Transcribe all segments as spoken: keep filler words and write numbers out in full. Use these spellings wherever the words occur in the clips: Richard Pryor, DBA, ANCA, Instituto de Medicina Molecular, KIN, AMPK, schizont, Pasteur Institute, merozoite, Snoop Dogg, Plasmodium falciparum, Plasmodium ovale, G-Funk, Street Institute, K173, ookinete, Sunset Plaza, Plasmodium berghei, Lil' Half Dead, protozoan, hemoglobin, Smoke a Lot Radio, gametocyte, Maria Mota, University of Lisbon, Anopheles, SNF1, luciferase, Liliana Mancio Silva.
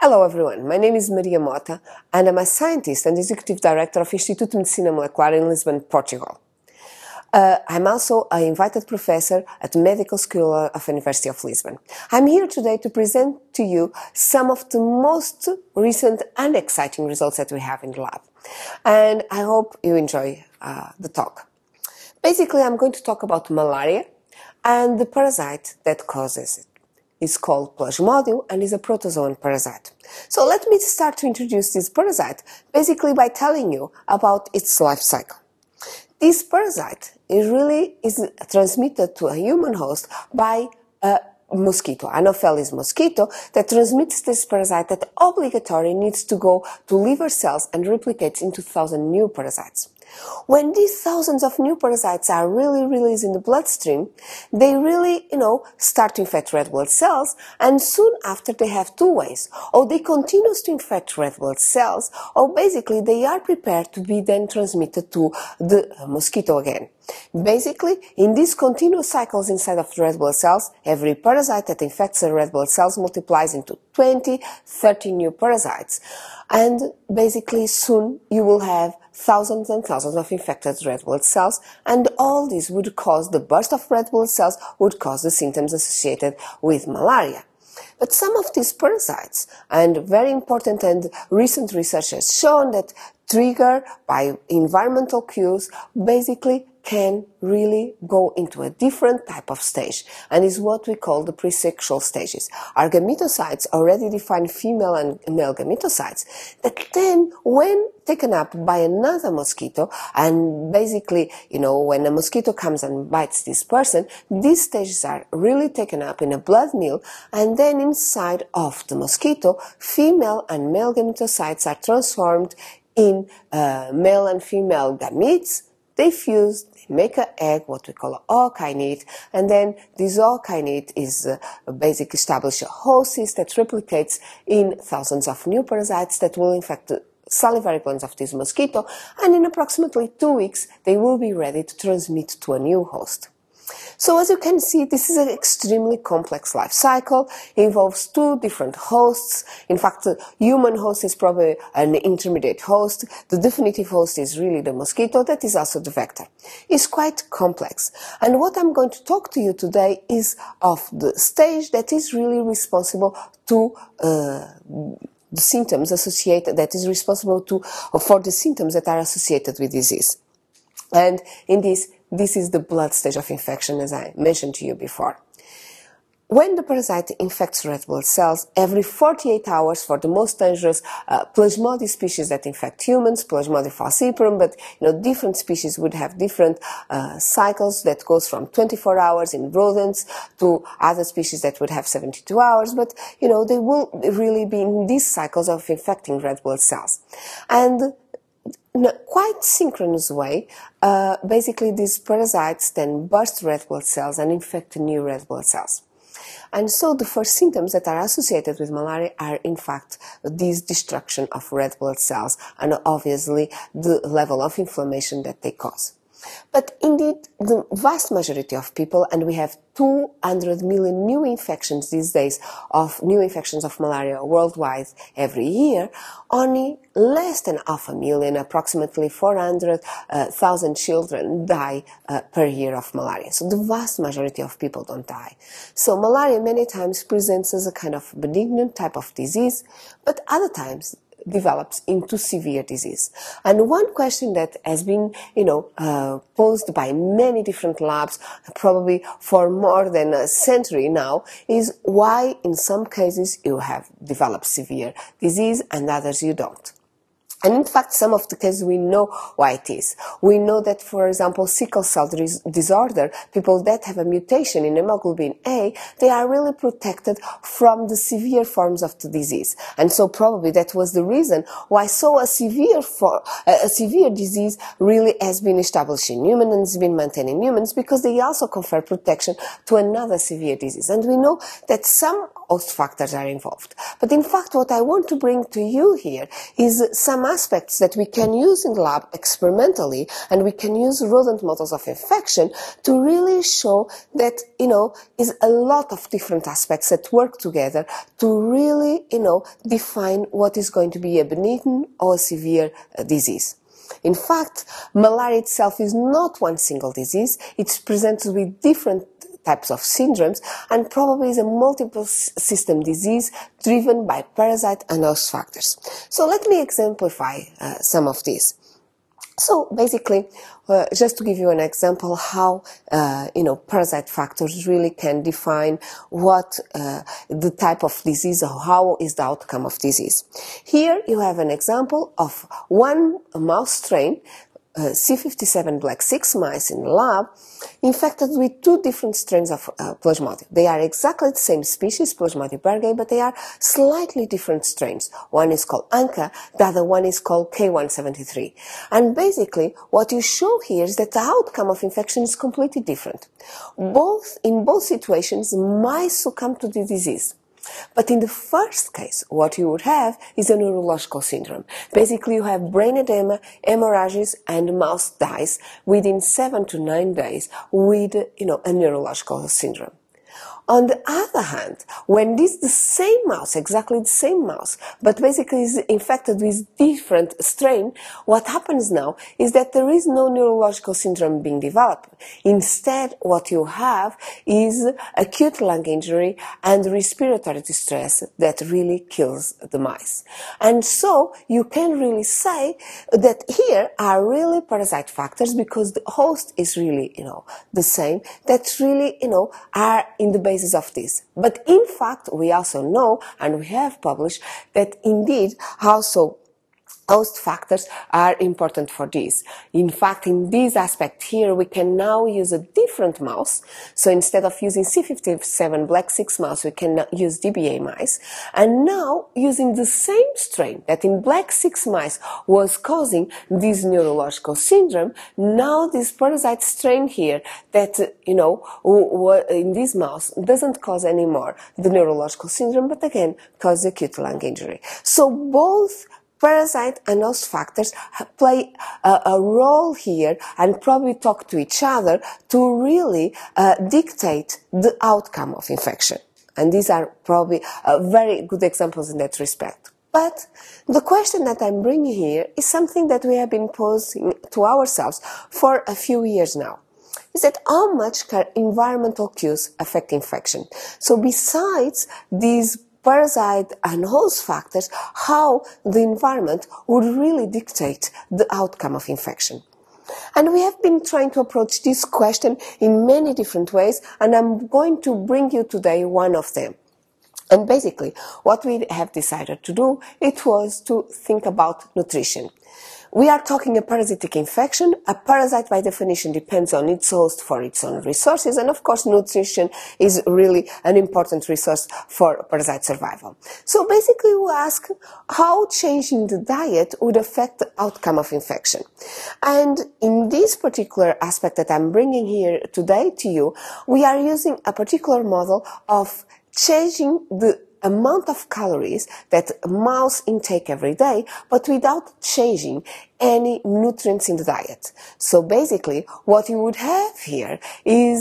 Hello everyone, my name is Maria Mota and I'm a scientist and executive director of Instituto de Medicina Molecular in Lisbon, Portugal. Uh, I'm also an invited professor at the Medical School of University of Lisbon. I'm here today to present to you some of the most recent and exciting results that we have in the lab. And I hope you enjoy uh, the talk. Basically, I'm going to talk about malaria and the parasite that causes it. It's called Plasmodium and is a protozoan parasite. So let me start to introduce this parasite basically by telling you about its life cycle. This parasite is really is transmitted to a human host by a mosquito, Anopheles mosquito, that transmits this parasite that obligatory needs to go to liver cells and replicates into thousand new parasites. When these thousands of new parasites are really released in the bloodstream, they really, you know, start to infect red blood cells, and soon after they have two ways. Or they continue to infect red blood cells, or basically they are prepared to be then transmitted to the mosquito again. Basically, in these continuous cycles inside of red blood cells, every parasite that infects the red blood cells multiplies into twenty, thirty new parasites. And basically, soon you will have thousands and thousands of infected red blood cells, and all this would cause the burst of red blood cells, would cause the symptoms associated with malaria. But some of these parasites, and very important and recent research has shown that triggered by environmental cues, basically can really go into a different type of stage, and is what we call the pre-sexual stages. Are gametocytes already define female and male gametocytes that then, when taken up by another mosquito, and basically, you know, when a mosquito comes and bites this person, these stages are really taken up in a blood meal, and then inside of the mosquito, female and male gametocytes are transformed in uh, male and female gametes. They fuse, they make an egg, what we call an ookinete, and then this ookinete is uh, basically establishes a host cyst that replicates in thousands of new parasites that will infect the salivary glands of this mosquito, and in approximately two weeks they will be ready to transmit to a new host. So as you can see, this is an extremely complex life cycle. It involves two different hosts. In fact, the human host is probably an intermediate host. The definitive host is really the mosquito that is also the vector. It's quite complex. And what I'm going to talk to you today is of the stage that is really responsible to uh, the symptoms associated, that is responsible to, for the symptoms that are associated with disease. And in this, this is the blood stage of infection, as I mentioned to you before. When the parasite infects red blood cells, every forty-eight hours for the most dangerous uh, Plasmodium species that infect humans, Plasmodium falciparum, but you know, different species would have different uh, cycles that goes from twenty-four hours in rodents to other species that would have seventy-two hours, but you know, they will really be in these cycles of infecting red blood cells. And in a quite synchronous way, uh, basically these parasites then burst red blood cells and infect new red blood cells. And so the first symptoms that are associated with malaria are in fact this destruction of red blood cells and obviously the level of inflammation that they cause. But indeed, the vast majority of people, and we have two hundred million new infections these days of new infections of malaria worldwide every year, only less than half a million, approximately four hundred thousand children die uh, per year of malaria. So the vast majority of people don't die. So malaria many times presents as a kind of benignant type of disease, but other times develops into severe disease. And one question that has been, you know, uh, posed by many different labs, probably for more than a century now, is why in some cases you have developed severe disease and others you don't. And in fact, some of the cases we know why it is. We know that, for example, sickle cell disorder, people that have a mutation in hemoglobin A, they are really protected from the severe forms of the disease. And so probably that was the reason why so a severe, for, a severe disease really has been established in humans and has been maintained in humans, because they also confer protection to another severe disease. And we know that some host factors are involved. But in fact, what I want to bring to you here is some aspects that we can use in the lab experimentally, and we can use rodent models of infection to really show that, you know, is a lot of different aspects that work together to really, you know, define what is going to be a benign or a severe uh, disease. In fact, malaria itself is not one single disease. It's presented with different types of syndromes and probably is a multiple system disease driven by parasite and host factors. So let me exemplify uh, some of these. So basically, uh, just to give you an example how, uh, you know, parasite factors really can define what uh, the type of disease or how is the outcome of disease. Here you have an example of one mouse strain, Uh, C fifty-seven black six mice in the lab, infected with two different strains of uh, Plasmodium. They are exactly the same species, Plasmodium berghei, but they are slightly different strains. One is called ANCA, the other one is called K one seventy-three. And basically, what you show here is that the outcome of infection is completely different. Both, in both situations, mice succumb to the disease. But in the first case, what you would have is a neurological syndrome. Basically, you have brain edema, hemorrhages, and mouse dies within seven to nine days with, you know, a neurological syndrome. On the other hand, when this the same mouse, exactly the same mouse, but basically is infected with different strain, what happens now is that there is no neurological syndrome being developed. Instead, what you have is acute lung injury and respiratory distress that really kills the mice. And so you can really say that here are really parasite factors, because the host is really, you know, the same, that really, you know, are in the basis of this. But in fact, we also know, and we have published, that indeed also host factors are important for this. In fact, in this aspect here, we can now use a different mouse. So instead of using C fifty-seven black six mouse, we can use D B A mice. And now using the same strain that in black six mice was causing this neurological syndrome, now this parasite strain here that, you know, in this mouse doesn't cause anymore the neurological syndrome, but again, causes acute lung injury. So both parasite and host factors play a, a role here and probably talk to each other to really uh, dictate the outcome of infection. And these are probably uh, very good examples in that respect. But the question that I'm bringing here is something that we have been posing to ourselves for a few years now. Is that how much can environmental cues affect infection? So besides these parasite and host factors, how the environment would really dictate the outcome of infection. And we have been trying to approach this question in many different ways, and I'm going to bring you today one of them. And basically, what we have decided to do, it was to think about nutrition. We are talking a parasitic infection. A parasite, by definition, depends on its host for its own resources. And, of course, nutrition is really an important resource for parasite survival. So, basically, we ask how changing the diet would affect the outcome of infection. And in this particular aspect that I'm bringing here today to you, we are using a particular model of changing the amount of calories that mouse intake every day, but without changing any nutrients in the diet. So basically, what you would have here is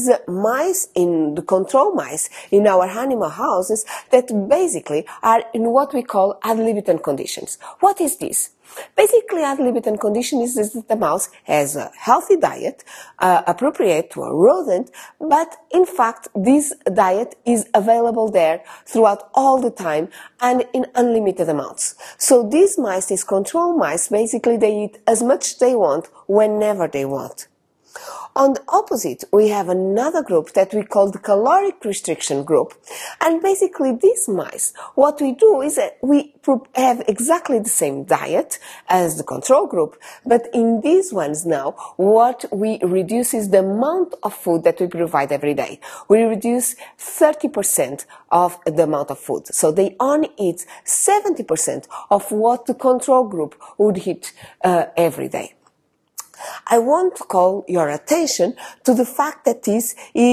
mice in the control mice in our animal houses that basically are in what we call ad libitum conditions. What is this? Basically, ad libitum condition is that the mouse has a healthy diet uh, appropriate to a rodent, but in fact, this diet is available there throughout all the time and in unlimited amounts. So these mice, these control mice, basically they eat as much they want whenever they want. On the opposite, we have another group that we call the caloric restriction group. And basically, these mice, what we do is that we have exactly the same diet as the control group. But in these ones now, what we reduce is the amount of food that we provide every day. We reduce thirty percent of the amount of food. So they only eat seventy percent of what the control group would eat uh, every day. I want to call your attention to the fact that this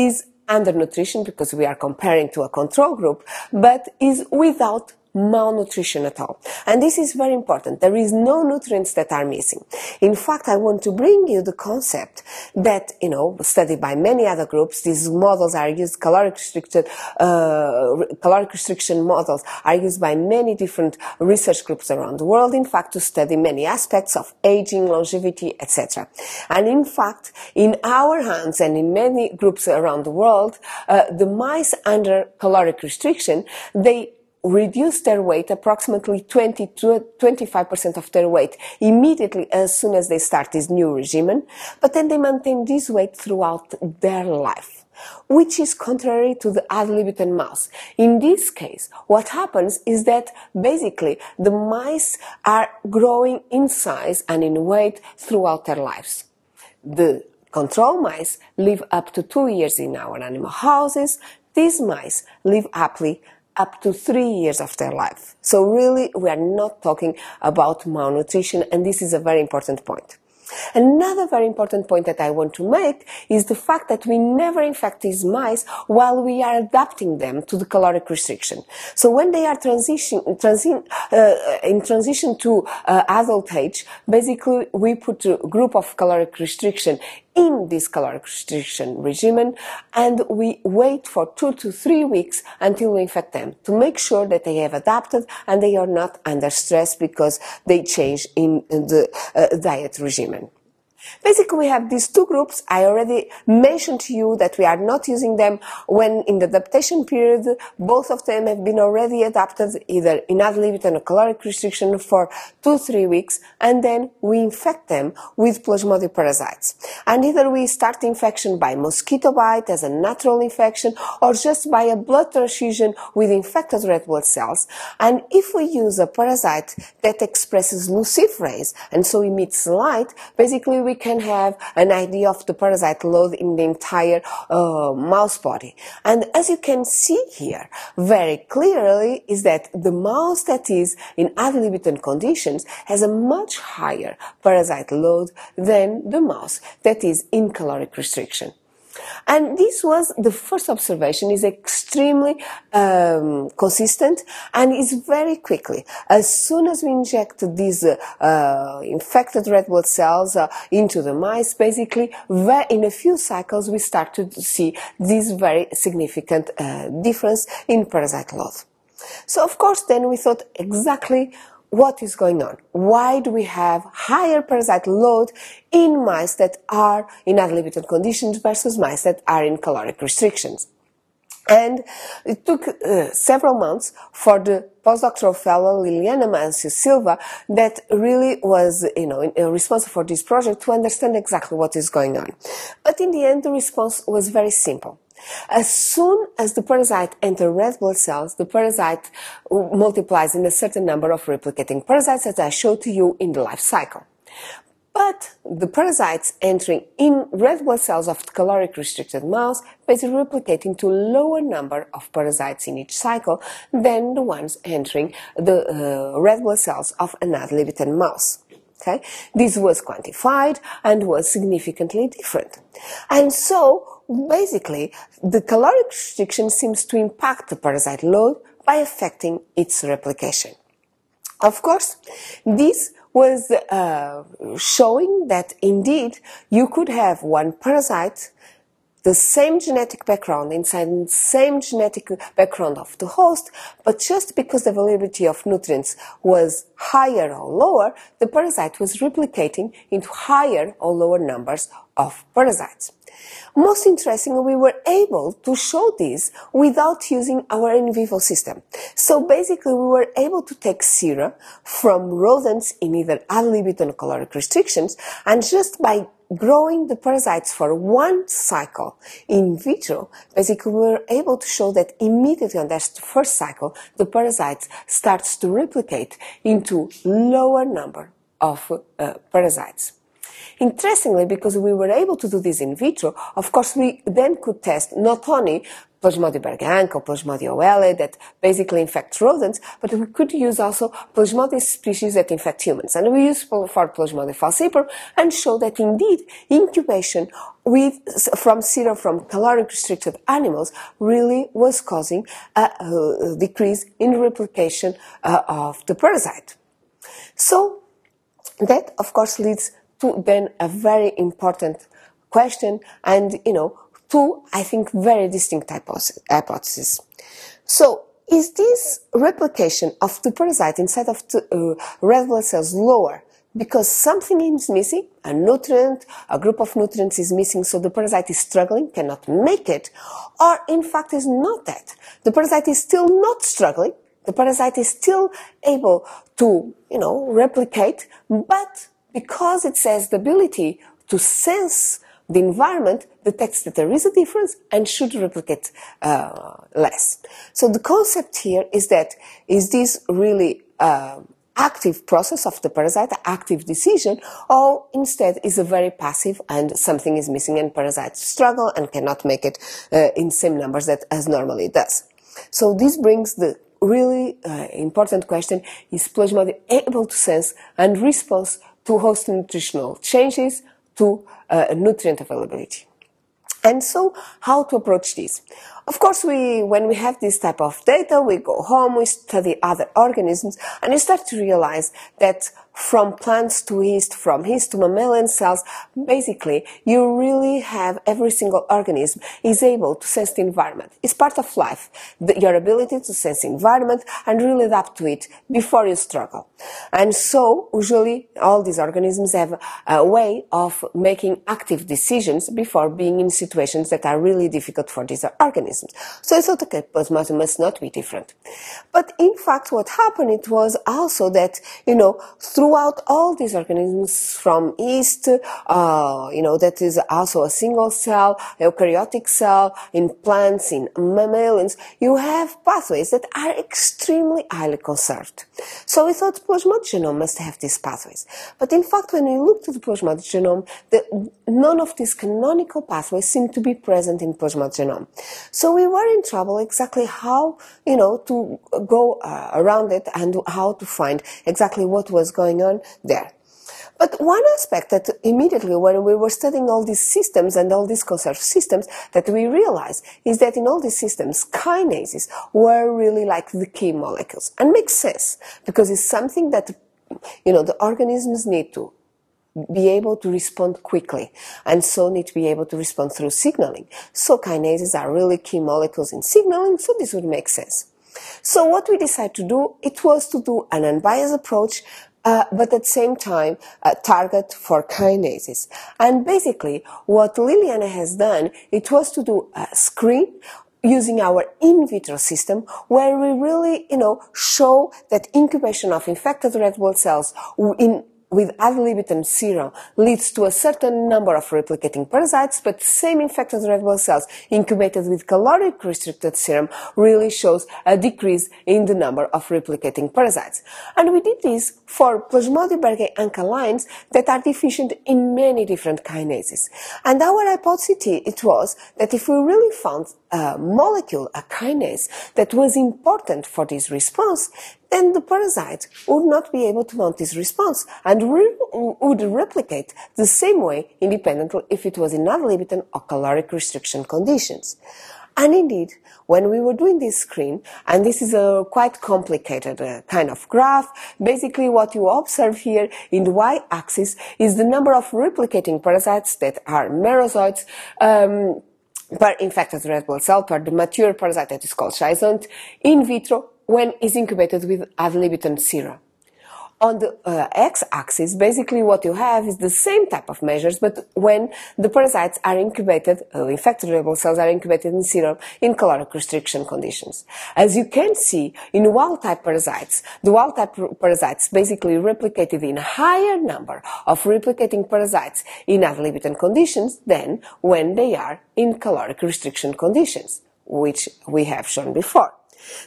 is undernutrition, because we are comparing to a control group, but is without malnutrition at all. And this is very important. There is no nutrients that are missing. In fact, I want to bring you the concept that, you know, studied by many other groups. These models are used, caloric restricted, uh, caloric restriction models are used by many different research groups around the world, in fact, to study many aspects of aging, longevity, et cetera. And in fact, in our hands and in many groups around the world, uh, the mice under caloric restriction, they reduce their weight, approximately twenty to twenty-five percent of their weight, immediately as soon as they start this new regimen, but then they maintain this weight throughout their life, which is contrary to the ad libitum mouse. In this case, what happens is that basically the mice are growing in size and in weight throughout their lives. The control mice live up to two years in our animal houses. These mice live happily up to three years of their life. So really, we are not talking about malnutrition, and this is a very important point. Another very important point that I want to make is the fact that we never infect these mice while we are adapting them to the caloric restriction. So when they are transition, transi uh, in transition to uh, adult age, basically we put a group of caloric restriction in this caloric restriction regimen, and we wait for two to three weeks until we infect them to make sure that they have adapted and they are not under stress because they change in the uh, diet regimen. Basically, we have these two groups. I already mentioned to you that we are not using them when in the adaptation period. Both of them have been already adapted either in ad libitum or caloric restriction for two, three weeks, and then we infect them with Plasmodium parasites. And either we start the infection by mosquito bite as a natural infection or just by a blood transfusion with infected red blood cells. And if we use a parasite that expresses luciferase and so emits light, basically we we can have an idea of the parasite load in the entire uh, mouse body. And as you can see here, very clearly, is that the mouse that is in ad libitum conditions has a much higher parasite load than the mouse that is in caloric restriction. And this was the first observation, is extremely um, consistent and is very quickly. As soon as we inject these uh, uh, infected red blood cells uh, into the mice, basically, in a few cycles, we start to see this very significant uh, difference in parasite load. So, of course, then we thought exactly what is going on. Why do we have higher parasite load in mice that are in ad libitum conditions versus mice that are in caloric restrictions? And it took uh, several months for the postdoctoral fellow Liliana Mancio Silva, that really was, you know, responsible for this project, to understand exactly what is going on. But in the end, the response was very simple. As soon as the parasite enters red blood cells, the parasite multiplies in a certain number of replicating parasites that I showed to you in the life cycle. But the parasites entering in red blood cells of the caloric-restricted mouse basically replicate into a lower number of parasites in each cycle than the ones entering the uh, red blood cells of an ad libitum mouse. Okay? This was quantified and was significantly different. And so, basically, the caloric restriction seems to impact the parasite load by affecting its replication. Of course, this was uh, showing that indeed you could have one parasite, the same genetic background, inside the same genetic background of the host, but just because the availability of nutrients was higher or lower, the parasite was replicating into higher or lower numbers of parasites. Most interestingly, we were able to show this without using our in vivo system. So basically, we were able to take sera from rodents in either ad libitum or caloric restrictions, and just by growing the parasites for one cycle in vitro, basically we were able to show that immediately on that first cycle, the parasite starts to replicate into lower number of uh, parasites. Interestingly, because we were able to do this in vitro, of course, we then could test not only Plasmodium berghei or Plasmodium ovale that basically infects rodents, but we could use also Plasmodium species that infect humans. And we use for Plasmodium falciparum and show that indeed incubation with from serum from caloric restricted animals really was causing a, a decrease in replication uh, of the parasite. So that of course leads to then a very important question, and you know, two, I think, very distinct hypotheses. So, is this replication of the parasite inside of the uh, red blood cells lower because something is missing, a nutrient, a group of nutrients is missing, so the parasite is struggling, cannot make it, or in fact is not that. The parasite is still not struggling, the parasite is still able to, you know, replicate, but because it has the ability to sense the environment, detects that there is a difference and should replicate uh, less. So the concept here is that, is this really uh, active process of the parasite, active decision, or instead is a very passive and something is missing and parasites struggle and cannot make it uh, in same numbers that as normally it does. So this brings the really uh, important question, is Plasmodium able to sense and respond to host nutritional changes, to uh, nutrient availability. And so, how to approach this? Of course, we, when we have this type of data, we go home, we study other organisms, and you start to realize that from plants to yeast, from yeast to mammalian cells, basically, you really have every single organism is able to sense the environment. It's part of life, the, your ability to sense the environment and really adapt to it before you struggle. And so, usually, all these organisms have a way of making active decisions before being in situations that are really difficult for these organisms. So I thought, okay, Plasmodium must not be different. But in fact, what happened, it was also that, you know, throughout all these organisms from yeast, uh, you know, that is also a single cell, eukaryotic cell, in plants, in mammalians, you have pathways that are extremely highly conserved. So we thought Plasmodium genome must have these pathways. But in fact, when we looked at the Plasmodium genome, the, none of these canonical pathways seem to be present in Plasmodium genome. So we were in trouble exactly how, you know, to go uh, around it and how to find exactly what was going on there. But one aspect that immediately when we were studying all these systems and all these conserved systems that we realized is that in all these systems, kinases were really like the key molecules. And makes sense because it's something that, you know, the organisms need to be able to respond quickly and so need to be able to respond through signaling. So kinases are really key molecules in signaling, so this would make sense. So what we decided to do, it was to do an unbiased approach, uh, but at the same time a target for kinases. And basically what Liliana has done, it was to do a screen using our in vitro system, where we really, you know, show that incubation of infected red blood cells in with ad libitum serum leads to a certain number of replicating parasites, but same infected red blood cells incubated with caloric restricted serum really shows a decrease in the number of replicating parasites. And we did this for Plasmodium berghei ANCA lines that are deficient in many different kinases. And our hypothesis, it was that if we really found a molecule, a kinase, that was important for this response, then the parasite would not be able to mount this response and re would replicate the same way independently if it was in ad libitum or caloric restriction conditions. And indeed, when we were doing this screen, and this is a quite complicated uh, kind of graph, basically what you observe here in the y-axis is the number of replicating parasites that are merozoites, um, per infected red blood cell, per the mature parasite that is called schizont, in vitro, when is incubated with ad libitum serum. On the uh, x-axis, basically what you have is the same type of measures, but when the parasites are incubated, uh, infected red blood cells are incubated in serum in caloric restriction conditions. As you can see, in wild-type parasites, the wild-type parasites basically replicated in a higher number of replicating parasites in ad libitum conditions than when they are in caloric restriction conditions, which we have shown before.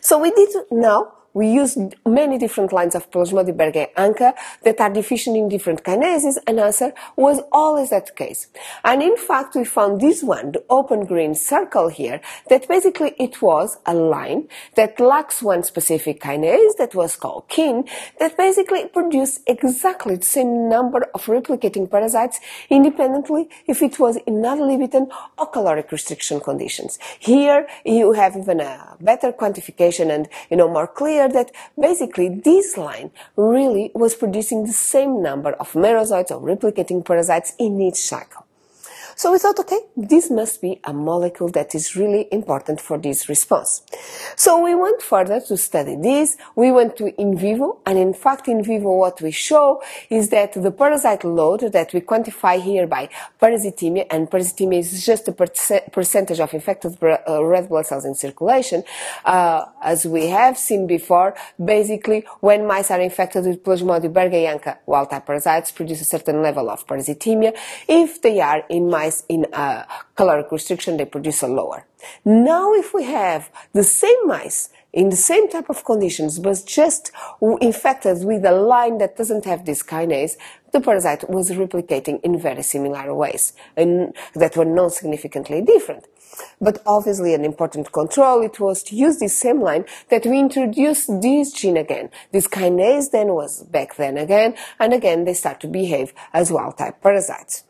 So we did now We use many different lines of Plasmodium berghei ANCA that are deficient in different kinases, and answer was always that case. And in fact, we found this one, the open green circle here, that basically it was a line that lacks one specific kinase that was called K I N, that basically produced exactly the same number of replicating parasites independently if it was in inadvertent or caloric restriction conditions. Here, you have even a better quantification and, you know, more clear that basically this line really was producing the same number of merozoites or replicating parasites in each cycle. So we thought, okay, this must be a molecule that is really important for this response. So we went further to study this. We went to in vivo, and in fact, in vivo, what we show is that the parasite load that we quantify here by parasitemia, and parasitemia is just the per percentage of infected red blood cells in circulation, uh, as we have seen before, basically, when mice are infected with Plasmodium berghei ANCA, wild-type parasites produce a certain level of parasitemia. If they are in mice in uh, caloric restriction, they produce a lower. Now, if we have the same mice in the same type of conditions, but just infected with a line that doesn't have this kinase, the parasite was replicating in very similar ways, and that were not significantly different. But obviously an important control, it was to use this same line that we introduced this gene again. This kinase then was back then again, and again they start to behave as wild-type parasites.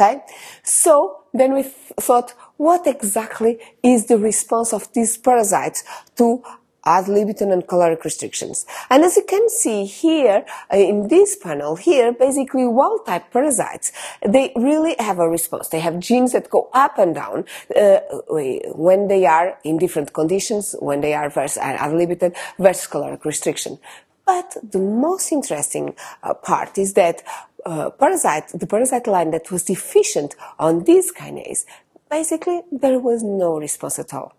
Okay? So then we thought, what exactly is the response of these parasites to ad libitum and caloric restrictions? And as you can see here, in this panel here, basically wild-type parasites, they really have a response. They have genes that go up and down uh, when they are in different conditions, when they are versus ad libitum versus caloric restriction. But the most interesting uh, part is that Uh, parasite, the parasite line that was deficient on this kinase, basically there was no response at all,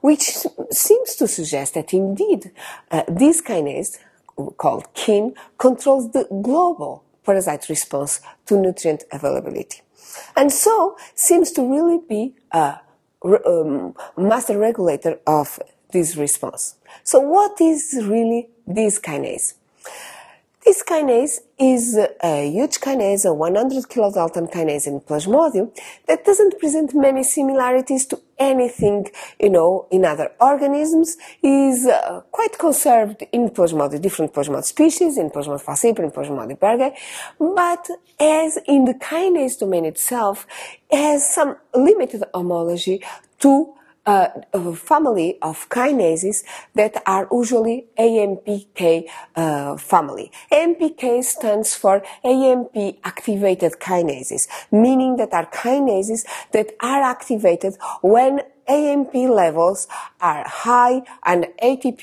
which seems to suggest that indeed uh, this kinase, called K I N, controls the global parasite response to nutrient availability, and so seems to really be a um, master regulator of this response. So what is really this kinase? This kinase is a huge kinase, a one hundred kilodalton kinase in Plasmodium, that doesn't present many similarities to anything, you know, in other organisms. Is uh, quite conserved in Plasmodium, different Plasmodium species, in Plasmodium falciparum, in Plasmodium berghei, but as in the kinase domain itself, has some limited homology to Uh, a family of kinases that are usually A M P K uh, family. A M P K stands for A M P activated kinases, meaning that are kinases that are activated when A M P levels are high and A T P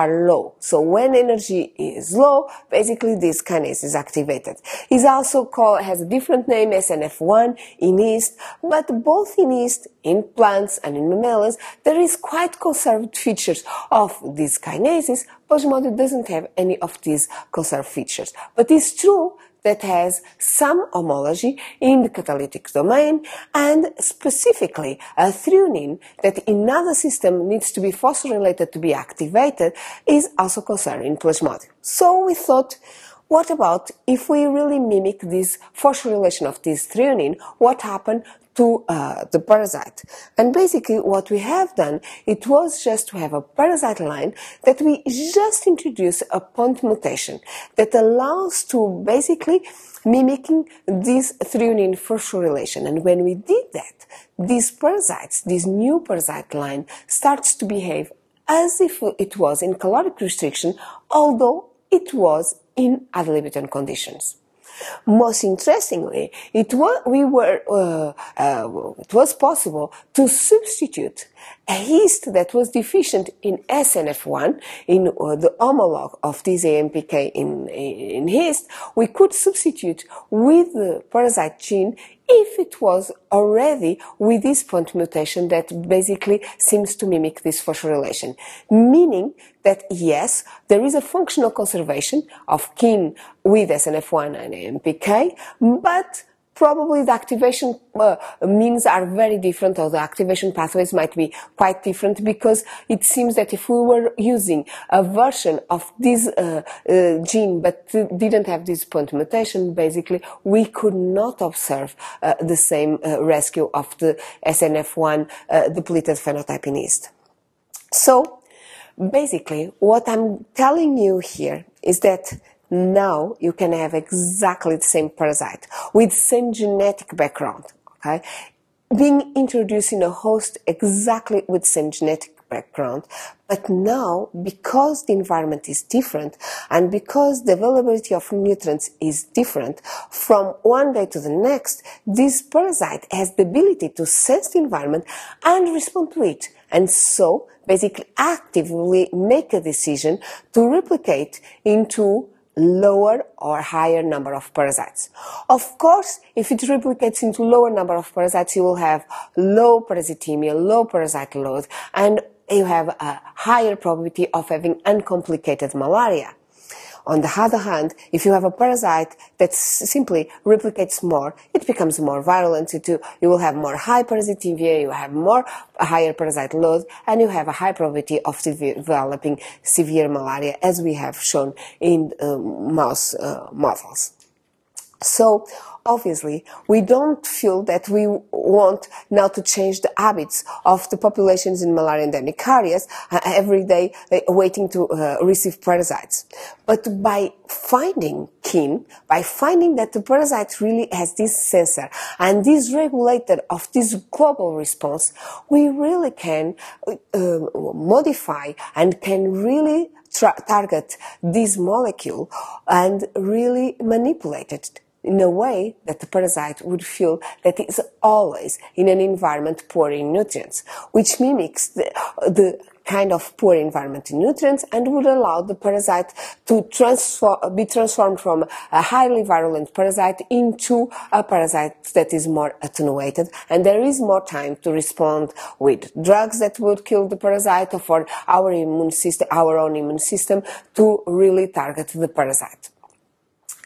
are low. So when energy is low, basically this kinase is activated. It's also called, has a different name, S N F one in yeast, but both in yeast, in plants and in mammals, there is quite conserved features of these kinases. Plasmodium doesn't have any of these conserved features, but it's true that has some homology in the catalytic domain, and specifically a threonine that in other system needs to be phosphorylated to be activated is also concerned in Plasmodium. So we thought, what about if we really mimic this phosphorylation of this threonine, what happened to uh, the parasite? And basically what we have done, it was just to have a parasite line that we just introduce a point mutation that allows to basically mimicking this threonine phosphorylation. And when we did that, these parasites, this new parasite line, starts to behave as if it was in caloric restriction, although it was in ad libitum conditions. Most interestingly, it was, we were, uh, uh, it was possible to substitute a yeast that was deficient in S N F one, in uh, the homologue of this A M P K in, in yeast. We could substitute with the parasite gene if it was already with this point mutation that basically seems to mimic this phosphorylation, meaning that yes, there is a functional conservation of K I N with S N F one and A M P K, but probably the activation uh, means are very different, or the activation pathways might be quite different, because it seems that if we were using a version of this uh, uh, gene but didn't have this point mutation, basically we could not observe uh, the same uh, rescue of the S N F one uh, depleted phenotype in yeast. So basically what I'm telling you here is that now you can have exactly the same parasite with same genetic background, okay, being introduced in a host exactly with same genetic background, but now because the environment is different and because the availability of nutrients is different from one day to the next, this parasite has the ability to sense the environment and respond to it, and so basically actively make a decision to replicate into lower or higher number of parasites. Of course, if it replicates into lower number of parasites, you will have low parasitemia, low parasite load, and you have a higher probability of having uncomplicated malaria. On the other hand, if you have a parasite that simply replicates more, it becomes more virulent. You will have more high parasitemia, you have more higher parasite load, and you have a high probability of developing severe malaria, as we have shown in uh, mouse uh, models. So, obviously, we don't feel that we want now to change the habits of the populations in malaria endemic areas uh, every day uh, waiting to uh, receive parasites. But by finding K I N, by finding that the parasite really has this sensor and this regulator of this global response, we really can uh, modify and can really tra- target this molecule and really manipulate it in a way that the parasite would feel that it's always in an environment poor in nutrients, which mimics the, the kind of poor environment in nutrients and would allow the parasite to transform, be transformed from a highly virulent parasite into a parasite that is more attenuated, and there is more time to respond with drugs that would kill the parasite, or for our immune system, our own immune system, to really target the parasite.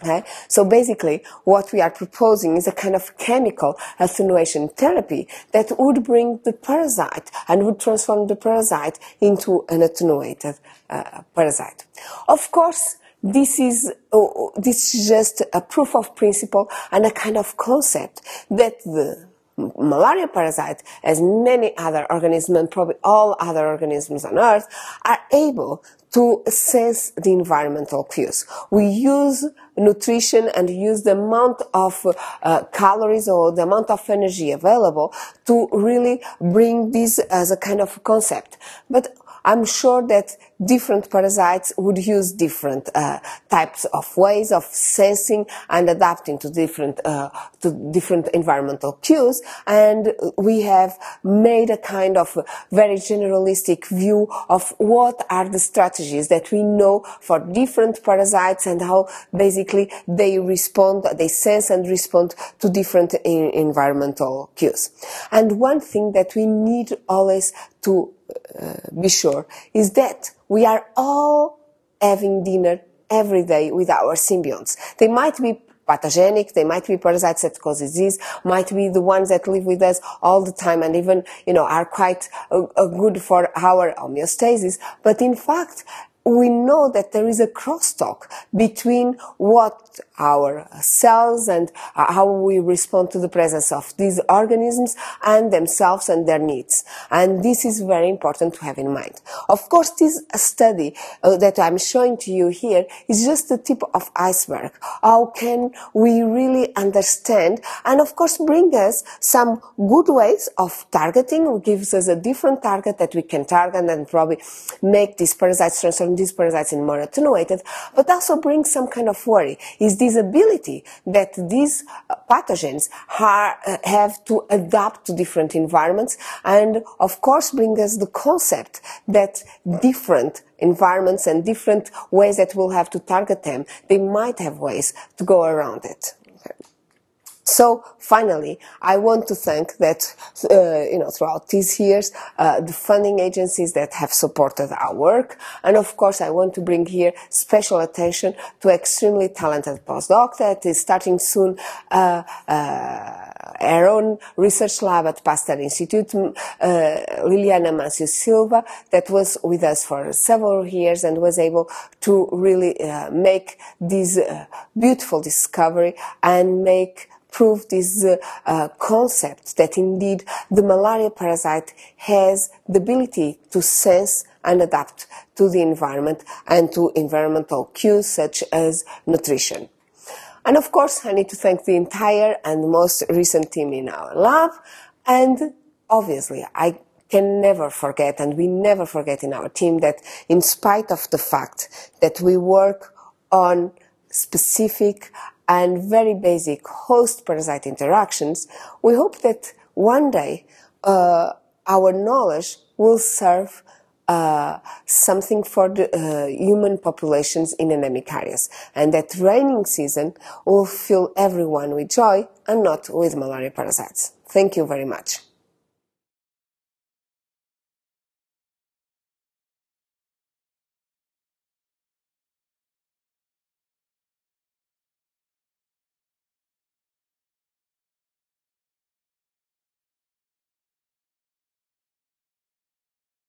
Okay? So basically, what we are proposing is a kind of chemical attenuation therapy that would bring the parasite and would transform the parasite into an attenuated uh, parasite. Of course, this is oh, this is just a proof of principle and a kind of concept that the malaria parasite, as many other organisms and probably all other organisms on Earth, are able to sense the environmental cues. We use nutrition and use the amount of uh, calories or the amount of energy available to really bring this as a kind of concept. But I'm sure that different parasites would use different uh, types of ways of sensing and adapting to different uh, to different environmental cues, and we have made a kind of very generalistic view of what are the strategies that we know for different parasites and how basically they respond, they sense and respond to different in- environmental cues. And one thing that we need always to Uh, be sure is that we are all having dinner every day with our symbionts. They might be pathogenic, they might be parasites that cause disease, might be the ones that live with us all the time and even, you know, are quite uh, uh, good for our homeostasis, but in fact we know that there is a crosstalk between what our cells and how we respond to the presence of these organisms and themselves and their needs. And this is very important to have in mind. Of course, this study uh, that I'm showing to you here is just the tip of iceberg. How can we really understand and, of course, bring us some good ways of targeting, which gives us a different target that we can target and probably make these parasites, transform these parasites in more attenuated, but also brings some kind of worry. Is this ability that these pathogens are, have to adapt to different environments, and of course bring us the concept that different environments and different ways that we'll have to target them, they might have ways to go around it. So finally, I want to thank that, uh, you know, throughout these years, uh, the funding agencies that have supported our work. And of course, I want to bring here special attention to extremely talented postdoc that is starting soon, uh, uh, our own research lab at Pasteur Institute, uh, Liliana Mancio Silva, that was with us for several years and was able to really uh, make this uh, beautiful discovery and make prove this uh, uh, concept that indeed the malaria parasite has the ability to sense and adapt to the environment and to environmental cues such as nutrition. And of course, I need to thank the entire and most recent team in our lab. And obviously, I can never forget, and we never forget in our team, that in spite of the fact that we work on specific and very basic host-parasite interactions, we hope that one day uh, our knowledge will serve Uh, something for the uh, human populations in endemic areas, and that raining season will fill everyone with joy and not with malaria parasites. Thank you very much.